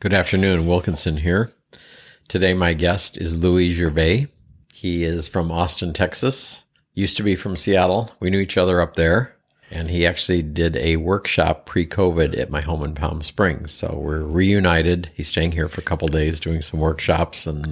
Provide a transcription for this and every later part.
Good afternoon, Wilkinson here. Today my guest is Lui Gervais. He is from Austin, Texas, used to be from Seattle. We knew each other up there, and he actually did a workshop pre-COVID at my home in Palm Springs. So we're reunited. He's staying here for a couple days doing some workshops and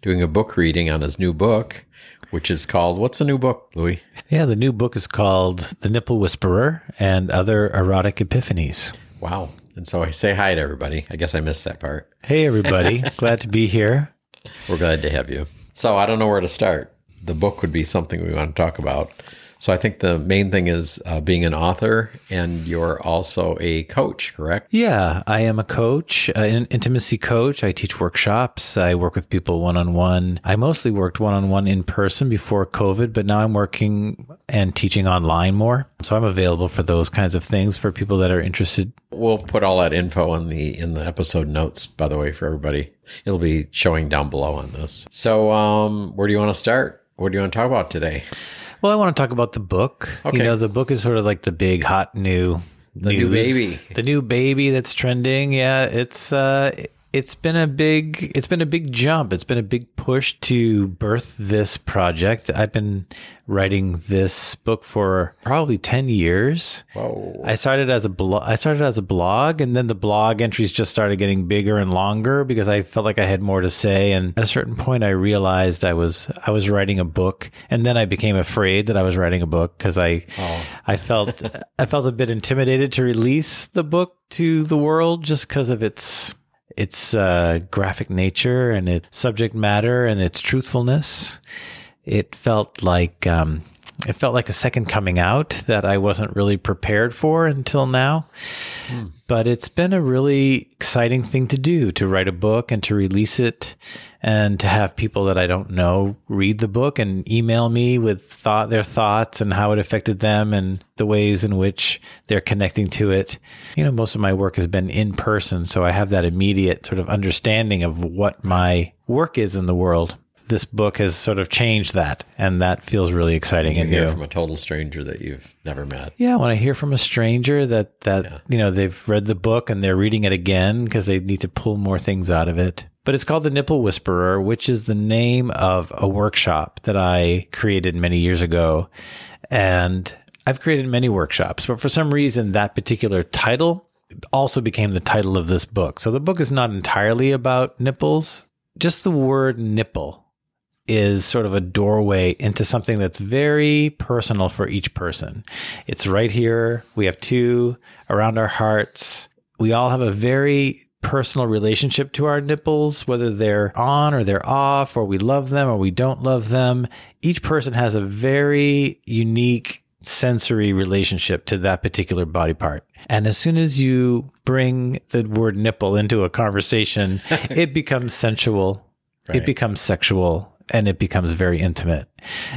doing a book reading on his new book, which is called, what's the new book, Lui? Yeah, the new book is called The Nipple Whisperer and Other Erotic Epiphanies. Wow. And so I say hi to everybody. I guess I missed that part. Hey, everybody. Glad to be here. We're glad to have you. So I don't know where to start. The book would be something we want to talk about. So I think the main thing is being an author, and you're also a coach, correct? Yeah, I am a coach, an intimacy coach. I teach workshops. I work with people one-on-one. I mostly worked one-on-one in person before COVID, but now I'm working and teaching online more. So I'm available for those kinds of things for people that are interested. We'll put all that info in the episode notes, by the way, for everybody. It'll be showing down below on this. So where do you want to start? What do you want to talk about today? Well, I want to talk about the book. Okay. You know, the book is sort of like the big, hot, new baby. The new baby that's trending. Yeah, it's been a big jump. It's been a big push to birth this project. I've been writing this book for probably 10 years. Whoa. I started as a blog, and then the blog entries just started getting bigger and longer because I felt like I had more to say. And at a certain point, I realized I was writing a book, and then I became afraid that I was writing a book because I felt a bit intimidated to release the book to the world just because of its graphic nature and its subject matter and its truthfulness. It felt like a second coming out that I wasn't really prepared for until now. But it's been a really exciting thing to do, to write a book and to release it and to have people that I don't know read the book and email me with their thoughts and how it affected them and the ways in which they're connecting to it. You know, most of my work has been in person, so I have that immediate sort of understanding of what my work is in the world. This book has sort of changed that, and that feels really exciting. And you hear from a total stranger that you've never met. Yeah, when I hear from a stranger that they've read the book and they're reading it again because they need to pull more things out of it. But it's called The Nipple Whisperer, which is the name of a workshop that I created many years ago. And I've created many workshops, but for some reason, that particular title also became the title of this book. So the book is not entirely about nipples, just the word nipple is sort of a doorway into something that's very personal for each person. It's right here. We have two around our hearts. We all have a very personal relationship to our nipples, whether they're on or they're off, or we love them or we don't love them. Each person has a very unique sensory relationship to that particular body part. And as soon as you bring the word nipple into a conversation, it becomes sensual. Right. It becomes sexual. And it becomes very intimate.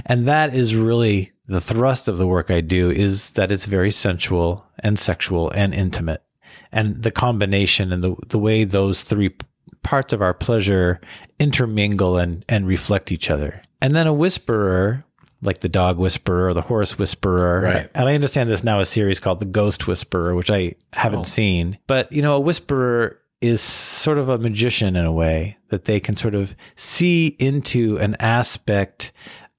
And that is really the thrust of the work I do, is that it's very sensual and sexual and intimate. And the combination and the way those three parts of our pleasure intermingle and reflect each other. And then a whisperer, like the dog whisperer or the horse whisperer. Right. And I understand there's now a series called The Ghost Whisperer, which I haven't seen. But, you know, a whisperer is sort of a magician in a way, that they can sort of see into an aspect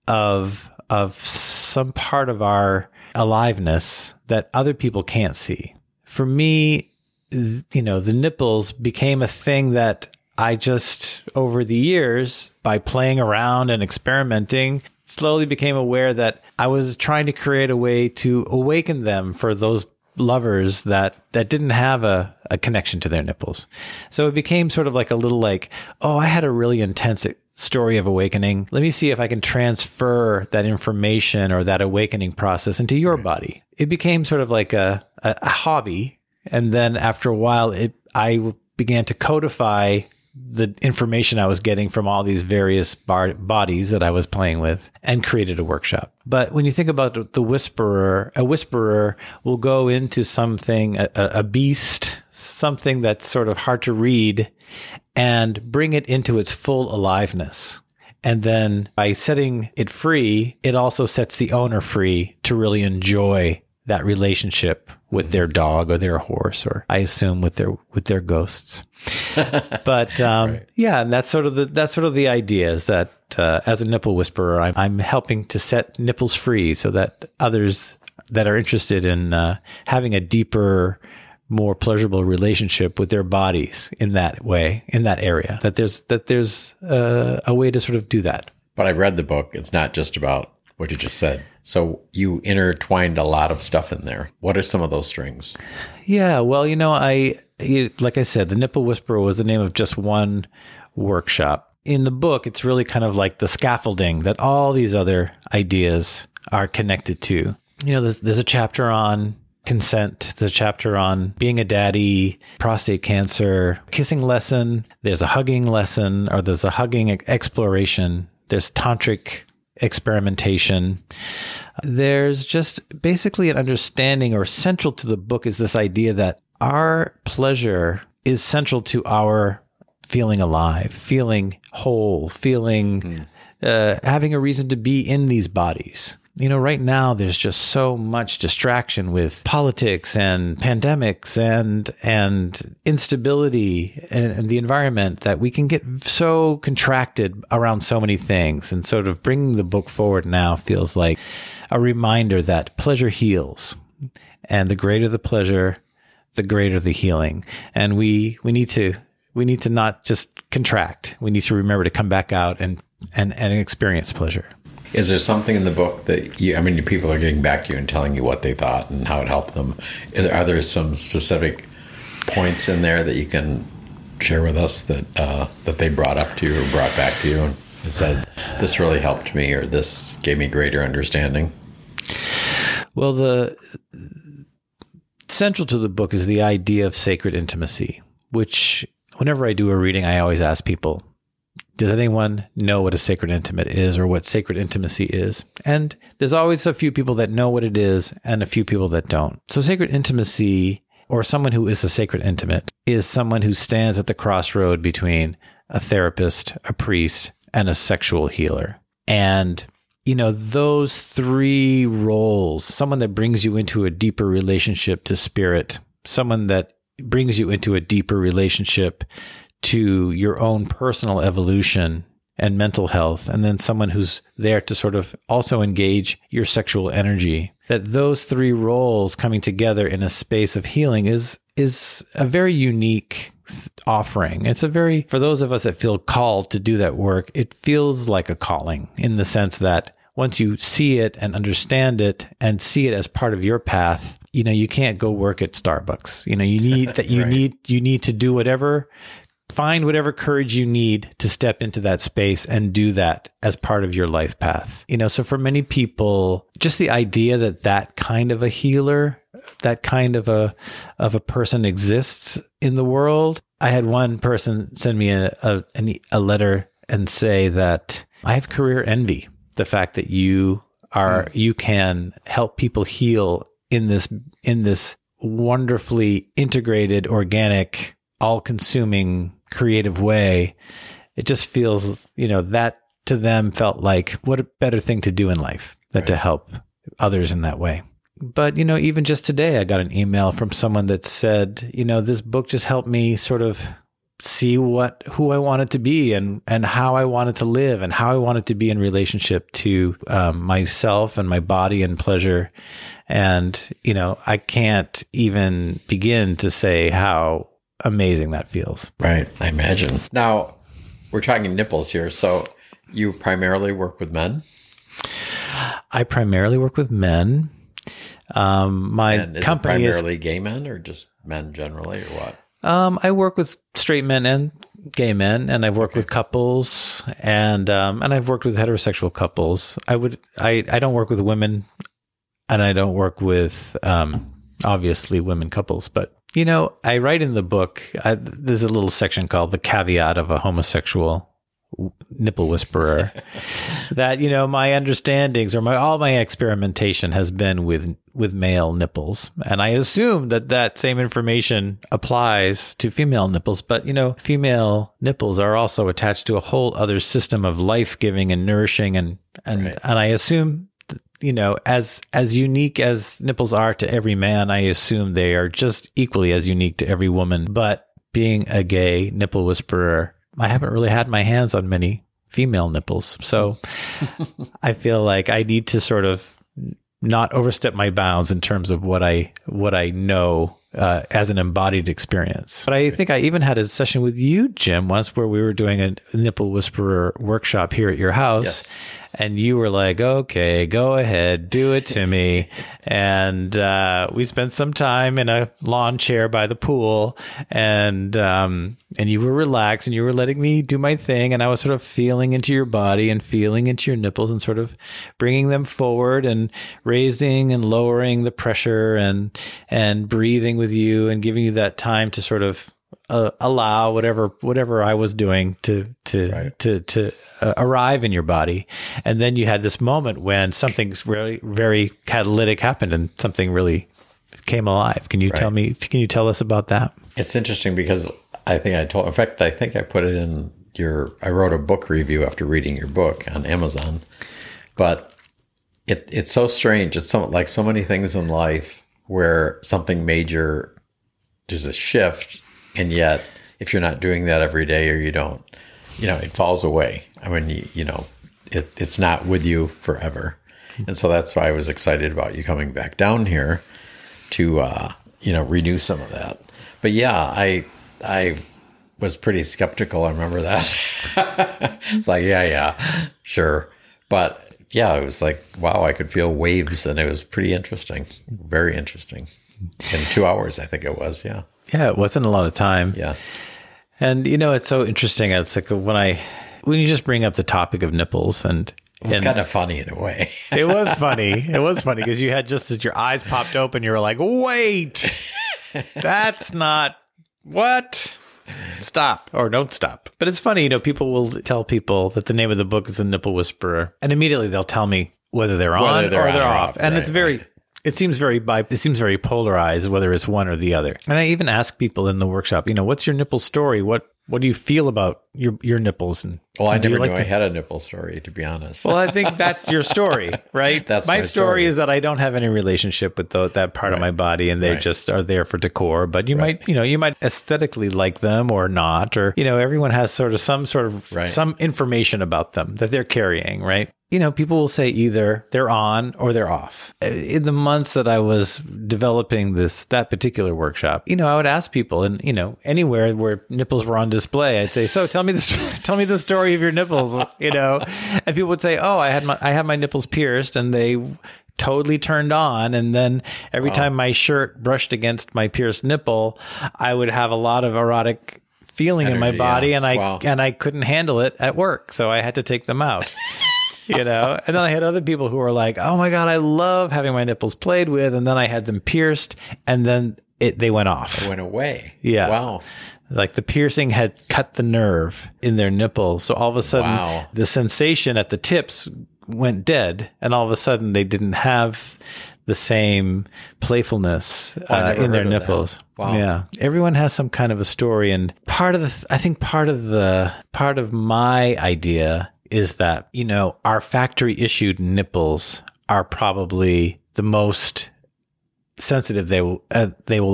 of some part of our aliveness that other people can't see. For me, you know, the nipples became a thing that I just, over the years, by playing around and experimenting, slowly became aware that I was trying to create a way to awaken them for those lovers that didn't have a connection to their nipples. So it became sort of like a little like, I had a really intense story of awakening. Let me see if I can transfer that information or that awakening process into your body. It became sort of like a hobby. And then after a while, I began to codify the information I was getting from all these various bodies that I was playing with, and created a workshop. But when you think about the whisperer, a whisperer will go into something, a beast, something that's sort of hard to read, and bring it into its full aliveness. And then by setting it free, it also sets the owner free to really enjoy that relationship with their dog or their horse, or I assume with their ghosts. But right. Yeah, and that's sort of the idea is that as a nipple whisperer, I'm helping to set nipples free so that others that are interested in having a deeper, more pleasurable relationship with their bodies in that way, in that area, that there's a way to sort of do that. But I read the book. It's not just about what you just said. So you intertwined a lot of stuff in there. What are some of those strings? Yeah, well, like I said, The Nipple Whisperer was the name of just one workshop. In the book, it's really kind of like the scaffolding that all these other ideas are connected to. You know, there's a chapter on consent, there's a chapter on being a daddy, prostate cancer, kissing lesson, there's a hugging lesson, or there's a hugging exploration, there's tantric experimentation. There's just basically an understanding, or central to the book is this idea that our pleasure is central to our feeling alive, feeling whole, having a reason to be in these bodies. You know, right now there's just so much distraction with politics and pandemics and instability and the environment that we can get so contracted around so many things. And sort of bringing the book forward now feels like a reminder that pleasure heals, and the greater the pleasure, the greater the healing. And we need to not just contract. We need to remember to come back out and experience pleasure. Is there something in the book that your people are getting back to you and telling you what they thought and how it helped them? Are there some specific points in there that you can share with us that they brought up to you or brought back to you and said, this really helped me, or this gave me greater understanding? Well, the central to the book is the idea of sacred intimacy, which whenever I do a reading, I always ask people, does anyone know what a sacred intimate is, or what sacred intimacy is? And there's always a few people that know what it is and a few people that don't. So sacred intimacy, or someone who is a sacred intimate, is someone who stands at the crossroad between a therapist, a priest, and a sexual healer. And, you know, those three roles, someone that brings you into a deeper relationship to spirit, someone that brings you into a deeper relationship to your own personal evolution and mental health, and then someone who's there to sort of also engage your sexual energy, that those three roles coming together in a space of healing is a very unique offering. For those of us that feel called to do that work, it feels like a calling, in the sense that once you see it and understand it and see it as part of your path, you know, you can't go work at Starbucks. You know, you need that, you right. need to do whatever, find whatever courage you need to step into that space and do that as part of your life path. You know, so for many people, just the idea that kind of a healer, that kind of a person exists in the world. I had one person send me a letter and say that I have career envy. The fact that you can help people heal in this wonderfully integrated, organic, all-consuming, creative way. It just feels, that to them felt like, what a better thing to do in life than to help others in that way. But, even just today, I got an email from someone that said, this book just helped me sort of see who I wanted to be and how I wanted to live and how I wanted to be in relationship to myself and my body and pleasure. And, I can't even begin to say how amazing that feels. Right. I imagine. Now, we're talking nipples here. So you primarily work with men? I primarily work with men. My company is primarily gay men, or just men generally, or what? I work with straight men and gay men, and I've worked with couples, and I've worked with heterosexual couples. I don't work with women, and I don't work with obviously women couples. But I write in the book. There's a little section called "The Caveat of a Homosexual Nipple Whisperer." That my understandings, or all my experimentation has been with male nipples, and I assume that same information applies to female nipples. But female nipples are also attached to a whole other system of life giving and nourishing, and I assume you know, as unique as nipples are to every man, I assume they are just equally as unique to every woman. But being a gay nipple whisperer, I haven't really had my hands on many female nipples. So I feel like I need to sort of not overstep my bounds in terms of what I know as an embodied experience. But I think I even had a session with you, Jim, once where we were doing a nipple whisperer workshop here at your house. Yes. And you were like, okay, go ahead, do it to me. And we spent some time in a lawn chair by the pool, and you were relaxed and you were letting me do my thing. And I was sort of feeling into your body and feeling into your nipples and sort of bringing them forward and raising and lowering the pressure and breathing with you and giving you that time to sort of allow whatever I was doing to arrive in your body. And then you had this moment when something really very catalytic happened and something really came alive. Can you tell us about that? It's interesting because I put it in I wrote a book review after reading your book on Amazon, but it's so strange. It's so, like so many things in life where something major, there's a shift, and yet if you're not doing that every day, or you don't, you know, it falls away. I mean, you know, it's not with you forever. And so that's why I was excited about you coming back down here to, you know, renew some of that. But yeah, I was pretty skeptical. I remember that. It's like, yeah, sure. But yeah, it was like, wow, I could feel waves, and it was pretty interesting. Very interesting. In 2 hours, I think it was, yeah. Yeah, it wasn't a lot of time. Yeah. And, you know, it's so interesting. It's like when you just bring up the topic of nipples and... It's kind of funny in a way. It was funny. It was funny because you had just as your eyes popped open, you were like, wait, that's not... What? Stop or don't stop. But it's funny, you know, people will tell people that the name of the book is The Nipple Whisperer, and immediately they'll tell me whether they're on or off. And right, it seems very polarized, whether it's one or the other. And I even ask people in the workshop, you know, what's your nipple story? What do you feel about your nipples? And well, I never knew I had a nipple story, to be honest. Well, I think that's your story, right? That's my story is that I don't have any relationship with that part of my body, and they just are there for decor. But you might, you know, aesthetically like them or not, or you know, everyone has some information about them that they're carrying, right? You know, people will say either they're on or they're off. In the months that I was developing that particular workshop, you know, I would ask people, and you know, anywhere where nipples were on display, I'd say, "So tell me the story of your nipples," you know, and people would say, "Oh, I had my nipples pierced, and they totally turned on, and then every time my shirt brushed against my pierced nipple, I would have a lot of erotic feeling energy in my body, and I couldn't handle it at work, so I had to take them out." You know, and then I had other people who were like, oh my God, I love having my nipples played with. And then I had them pierced, and then they went off. It went away. Yeah. Wow. Like the piercing had cut the nerve in their nipple. So all of a sudden, the sensation at the tips went dead. And all of a sudden, they didn't have the same playfulness in their nipples. Wow. Yeah. Everyone has some kind of a story. And part of my idea is that, you know, our factory issued nipples are probably the most sensitive they will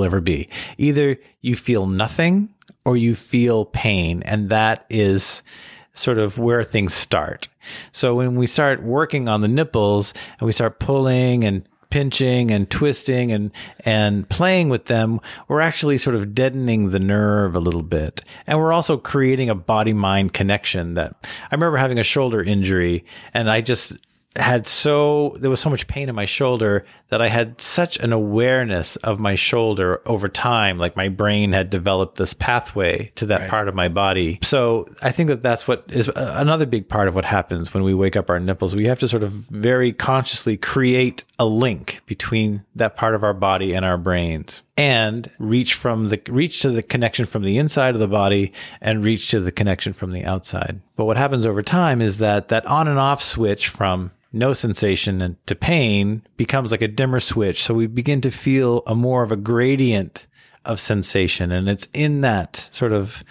ever be. Either you feel nothing or you feel pain, and that is sort of where things start. So when we start working on the nipples and we start pulling and pinching and twisting and playing with them, we're actually sort of deadening the nerve a little bit. And we're also creating a body-mind connection that I remember having a shoulder injury, and I just there was so much pain in my shoulder that I had such an awareness of my shoulder over time. Like my brain had developed this pathway to that part of my body. So I think that that's what is another big part of what happens when we wake up our nipples. We have to sort of very consciously create a link between that part of our body and our brains, and reach to the connection from the inside of the body and reach to the connection from the outside. But what happens over time is that on and off switch from no sensation and to pain becomes like a dimmer switch. So we begin to feel more of a gradient of sensation. And it's in that sort of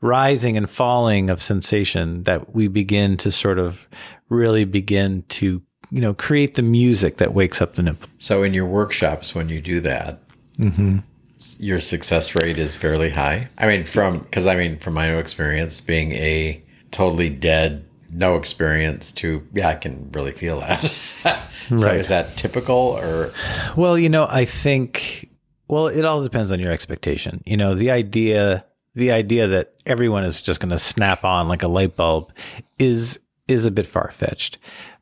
rising and falling of sensation that we begin to sort of really begin to you know, create the music that wakes up the nipple. So in your workshops, when you do that, mm-hmm. your success rate is fairly high. I mean, from my own experience, being a totally dead, no experience to, yeah, I can really feel that. So right. Is that typical or? Well, you know, I think, it all depends on your expectation. You know, the idea that everyone is just going to snap on like a light bulb is a bit far-fetched.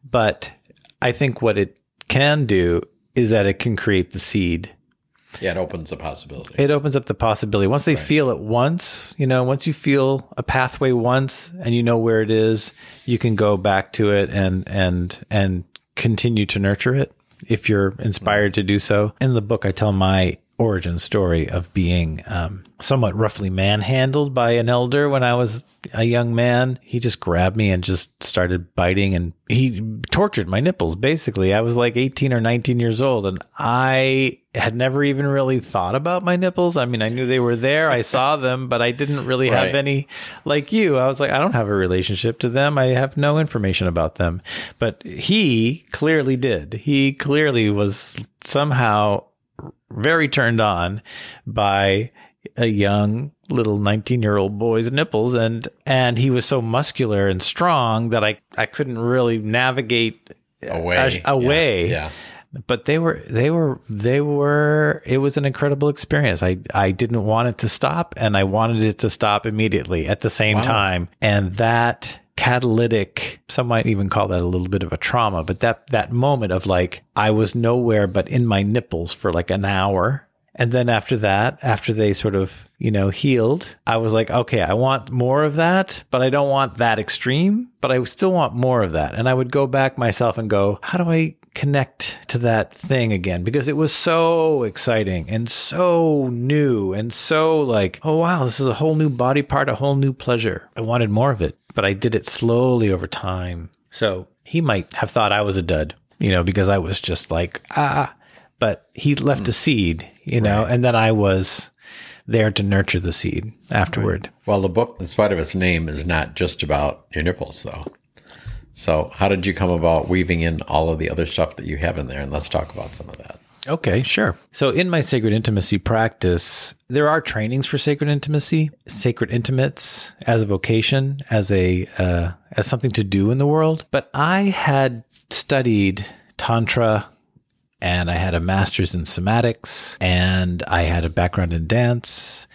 But I think what it can do is that it can create the seed. Yeah, it opens the possibility. It opens up the possibility. Once they right. feel it once, you know, once you feel a pathway once and you know where it is, you can go back to it and continue to nurture it if you're inspired to do so. In the book, I tell my origin story of being somewhat roughly manhandled by an elder when I was a young man. He just grabbed me and just started biting, and he tortured my nipples, basically. I was like 18 or 19 years old, and I had never even really thought about my nipples. I mean, I knew they were there. I saw them, but I didn't really right. have any, like you. I was like, I don't have a relationship to them. I have no information about them. But he clearly did. He clearly was somehow very turned on by a young little 19-year-old boy's nipples, and he was so muscular and strong that I couldn't really navigate away. Yeah. But it was an incredible experience. I didn't want it to stop, and I wanted it to stop immediately at the same wow. time. And that catalytic, some might even call that a little bit of a trauma, but that moment of like, I was nowhere but in my nipples for like an hour. And then after that, after they sort of, you know, healed, I was like, okay, I want more of that, but I don't want that extreme, but I still want more of that. And I would go back myself and go, how do I connect to that thing again? Because it was so exciting and so new and so like, oh, wow, this is a whole new body part, a whole new pleasure. I wanted more of it, but I did it slowly over time. So he might have thought I was a dud, you know, because I was just like, but he left a seed, you know, right. and then I was there to nurture the seed afterward. Right. Well, the book, in spite of its name, is not just about your nipples, though. So how did you come about weaving in all of the other stuff that you have in there? And let's talk about some of that. Okay, sure. So in my sacred intimacy practice, there are trainings for sacred intimacy, sacred intimates as a vocation, as something to do in the world. But I had studied Tantra, and I had a master's in somatics, and I had a background in dance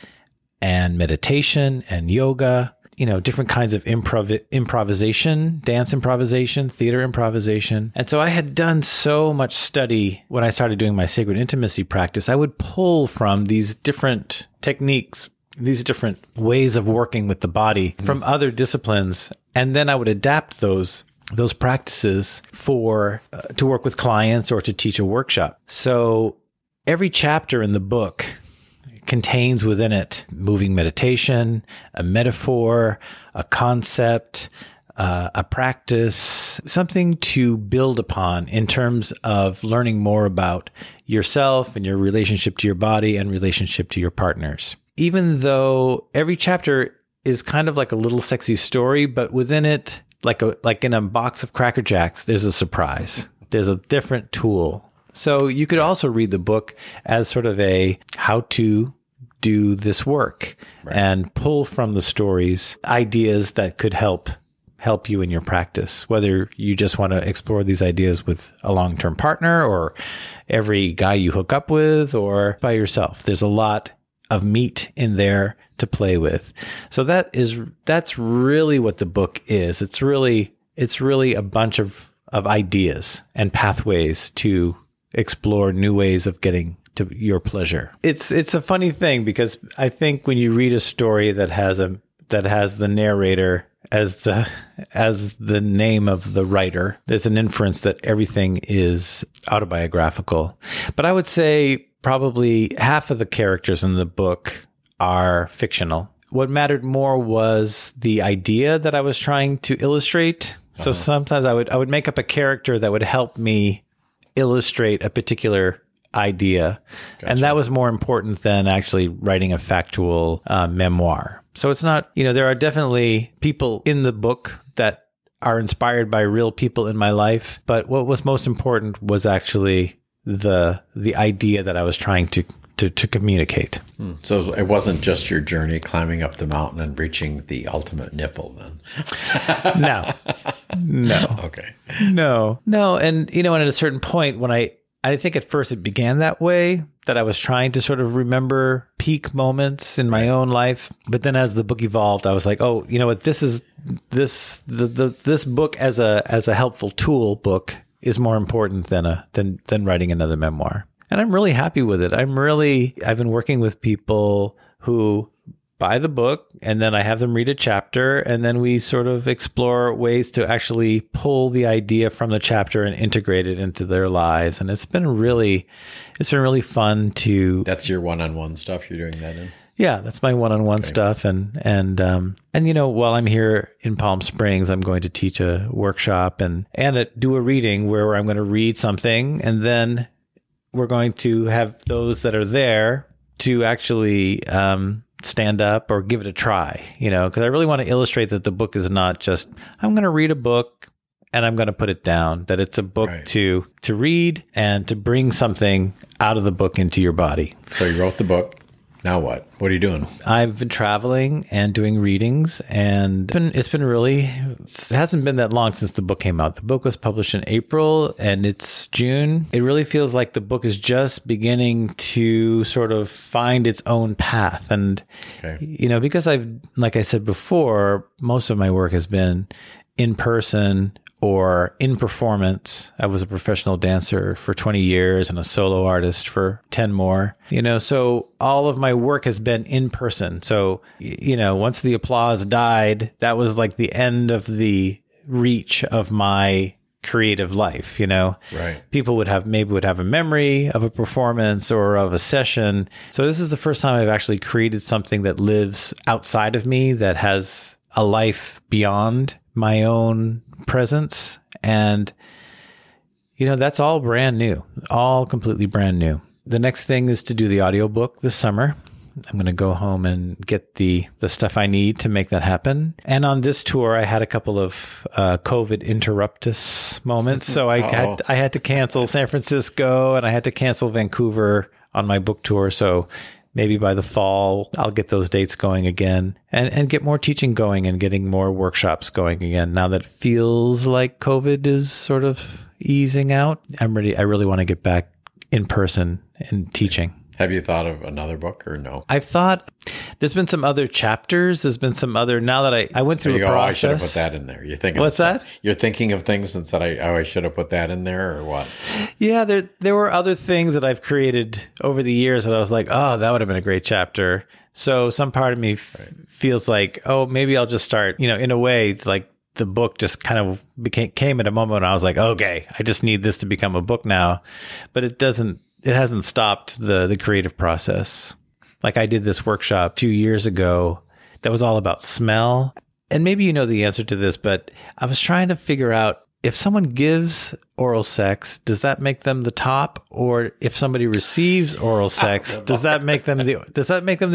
and meditation and yoga, you know, different kinds of improvisation, dance improvisation, theater improvisation. And so I had done so much study when I started doing my sacred intimacy practice. I would pull from these different techniques, these different ways of working with the body from other disciplines, and then I would adapt those practices for to work with clients or to teach a workshop. So every chapter in the book contains within it moving meditation, a metaphor, a concept, a practice, something to build upon in terms of learning more about yourself and your relationship to your body and relationship to your partners. Even though every chapter is kind of like a little sexy story, but within it, like in a box of Cracker Jacks, there's a surprise. There's a different tool. So you could also read the book as sort of a how to do this work right. and pull from the stories ideas that could help you in your practice, whether you just want to explore these ideas with a long-term partner or every guy you hook up with or by yourself. There's a lot of meat in there to play with. So that's really what the book is. It's really a bunch of ideas and pathways to explore new ways of getting to your pleasure. It's a funny thing because I think when you read a story that has the narrator as the name of the writer, there's an inference that everything is autobiographical. But I would say probably half of the characters in the book are fictional. What mattered more was the idea that I was trying to illustrate. Uh-huh. So sometimes I would make up a character that would help me illustrate a particular idea. Gotcha. And that was more important than actually writing a factual memoir. So it's not, you know, there are definitely people in the book that are inspired by real people in my life. But what was most important was actually the idea that I was trying to communicate. So it wasn't just your journey climbing up the mountain and reaching the ultimate nipple then? No. Okay. No. And, you know, and at a certain point when I think at first it began that way, that I was trying to sort of remember peak moments in my own life. But then as the book evolved, I was like, oh, you know what, this book as a helpful tool book is more important than writing another memoir. And I'm really happy with it. I've been working with people who buy the book and then I have them read a chapter and then we sort of explore ways to actually pull the idea from the chapter and integrate it into their lives. And it's been really fun to... That's your one-on-one stuff you're doing that in? Yeah, that's my one-on-one stuff. And you know, while I'm here in Palm Springs, I'm going to teach a workshop and do a reading where I'm going to read something and then we're going to have those that are there to actually... stand up or give it a try, you know, because I really want to illustrate that the book is not just, I'm going to read a book and I'm going to put it down, that it's a book to read and to bring something out of the book into your body. So you wrote the book. Now what? What are you doing? I've been traveling and doing readings, and it hasn't been that long since the book came out. The book was published in April, and it's June. It really feels like the book is just beginning to sort of find its own path. And, you know, because like I said before, most of my work has been in person or in performance. I was a professional dancer for 20 years and a solo artist for 10 more, you know, so all of my work has been in person. So, you know, once the applause died, that was like the end of the reach of my creative life, you know, people would have a memory of a performance or of a session. So this is the first time I've actually created something that lives outside of me, that has a life beyond my own presence. And, you know, that's all brand new, all completely brand new. The next thing is to do the audiobook this summer. I'm going to go home and get the stuff I need to make that happen. And on this tour, I had a couple of COVID interruptus moments. So I had to cancel San Francisco and I had to cancel Vancouver on my book tour. So maybe by the fall, I'll get those dates going again and get more teaching going and getting more workshops going again. Now that it feels like COVID is sort of easing out, I'm ready. I really want to get back in person and teaching. Have you thought of another book or no? I've thought there's been some other chapters. There's been some other, now that I went through a process. I should have put that in there. You're thinking what's that? You're thinking of things and said, I should have put that in there or what? Yeah, there were other things that I've created over the years that I was like, oh, that would have been a great chapter. So some part of me feels like, oh, maybe I'll just start, you know, in a way, like the book just kind of came at a moment when I was like, okay, I just need this to become a book now. But it hasn't stopped the creative process. Like I did this workshop a few years ago that was all about smell. And maybe you know the answer to this, but I was trying to figure out if someone gives oral sex, does that make them the top? Or if somebody receives oral sex, does that make them the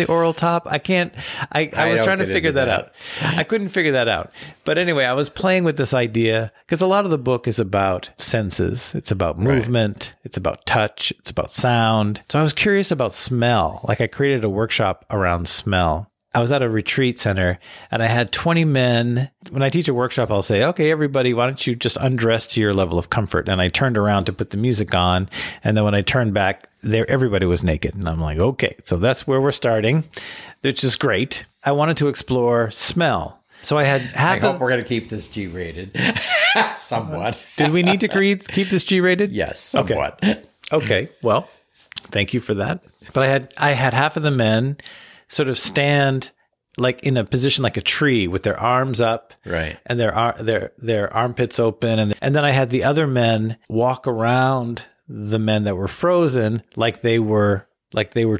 oral top? I was trying to figure that out. I couldn't figure that out. But anyway, I was playing with this idea because a lot of the book is about senses. It's about movement. Right. It's about touch. It's about sound. So I was curious about smell. Like I created a workshop around smell. I was at a retreat center and I had 20 men. When I teach a workshop, I'll say, okay, everybody, why don't you just undress to your level of comfort? And I turned around to put the music on. And then when I turned back there, everybody was naked. And I'm like, okay, so that's where we're starting, which is great. I wanted to explore smell. So I had I hope we're going to keep this G-rated somewhat. Did we need to keep this G-rated? Yes, somewhat. Okay. Well, thank you for that. But I had half of the men sort of stand like in a position like a tree with their arms up, and their armpits open, and then I had the other men walk around the men that were frozen like they were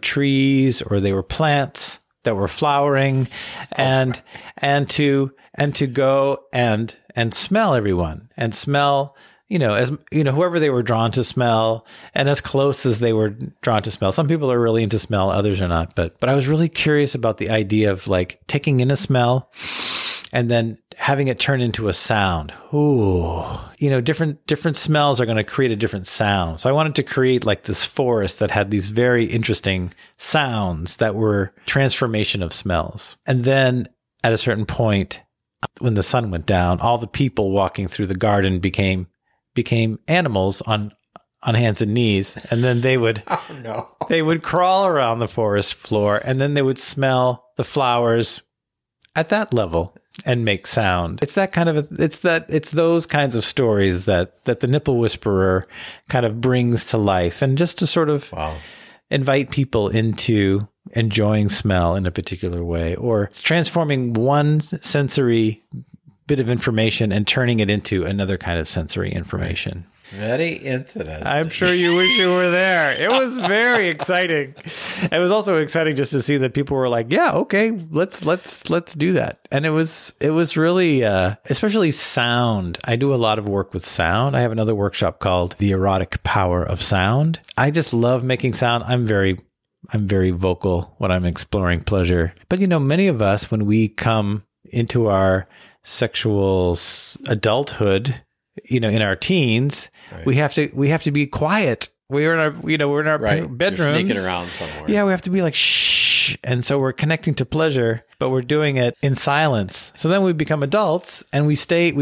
trees or they were plants that were flowering, and to go and smell everyone and smell. You know, as you know, whoever they were drawn to smell and as close as they were drawn to smell. Some people are really into smell, others are not. But I was really curious about the idea of like taking in a smell and then having it turn into a sound. Ooh, you know, different smells are going to create a different sound. So I wanted to create like this forest that had these very interesting sounds that were transformation of smells. And then at a certain point, when the sun went down, all the people walking through the garden became animals on hands and knees, and then they would they would crawl around the forest floor, and then they would smell the flowers at that level and make sound. It's that kind of it's those kinds of stories that the Nipple Whisperer kind of brings to life, and just to sort of invite people into enjoying smell in a particular way, or transforming one sensory bit of information and turning it into another kind of sensory information. Right. Very interesting. I'm sure you wish you were there. It was very exciting. It was also exciting just to see that people were like, "Yeah, okay, let's do that." And it was really, especially sound. I do a lot of work with sound. I have another workshop called The Erotic Power of Sound. I just love making sound. I'm very vocal when I'm exploring pleasure. But you know, many of us, when we come into our sexual adulthood, you know, in our teens, right, we have to be quiet. We're in our right, bedrooms. You're sneaking around somewhere. Yeah, we have to be like, shh. And so we're connecting to pleasure, but we're doing it in silence. So then we become adults and we stay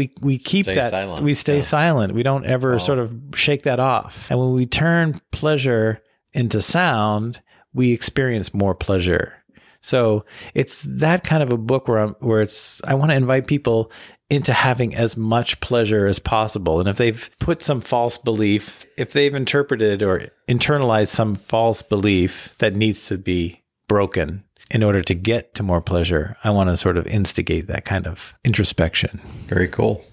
silent. We don't ever sort of shake that off. And when we turn pleasure into sound, we experience more pleasure. So it's that kind of a book I want to invite people into having as much pleasure as possible. And if they've put some false belief, if they've interpreted or internalized some false belief that needs to be broken in order to get to more pleasure, I want to sort of instigate that kind of introspection. Very cool.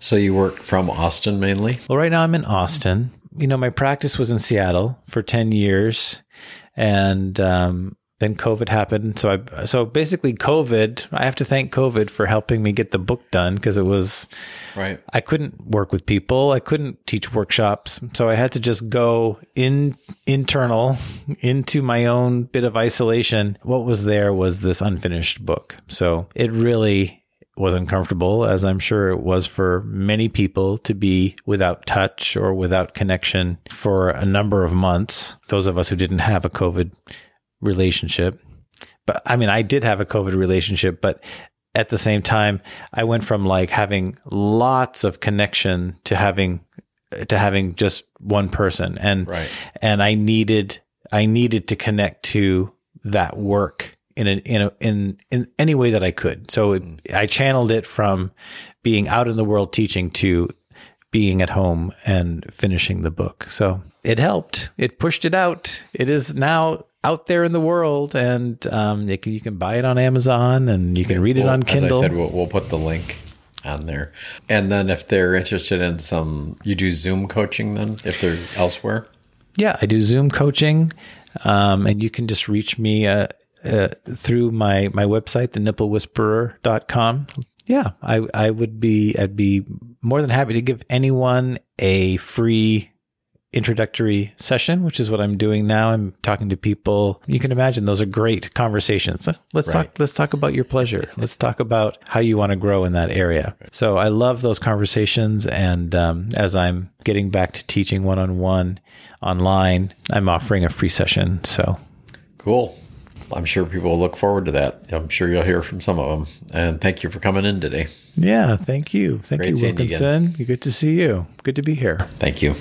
So you work from Austin mainly? Well, right now I'm in Austin. You know, my practice was in Seattle for 10 years. And, then COVID happened. So basically COVID, I have to thank COVID for helping me get the book done, because it was, right, I couldn't work with people. I couldn't teach workshops. So I had to just go into my own bit of isolation. What was there was this unfinished book. So it really was uncomfortable, as I'm sure it was for many people, to be without touch or without connection for a number of months. Those of us who didn't have a COVID relationship. But I mean, I did have a COVID relationship, but at the same time, I went from like having lots of connection to having just one person. And, right, and I needed to connect to that work in any way that I could. So I channeled it from being out in the world teaching to being at home and finishing the book. So it helped. It pushed it out. It is now out there in the world, and you can buy it on Amazon, and you can read it on Kindle. As I said, we'll put the link on there. And then if they're interested in you do Zoom coaching then, if they're elsewhere? Yeah, I do Zoom coaching, and you can just reach me through my website, thenipplewhisperer.com. Yeah, I'd be more than happy to give anyone a free introductory session, which is what I'm doing now. I'm talking to people. You can imagine those are great conversations. Let's talk about your pleasure. Let's talk about how you want to grow in that area. So I love those conversations. And as I'm getting back to teaching one-on-one online, I'm offering a free session. So cool. I'm sure people will look forward to that. I'm sure you'll hear from some of them. And thank you for coming in today. Yeah, thank you. Thank you, Wilkinson. Good to see you. Good to be here. Thank you.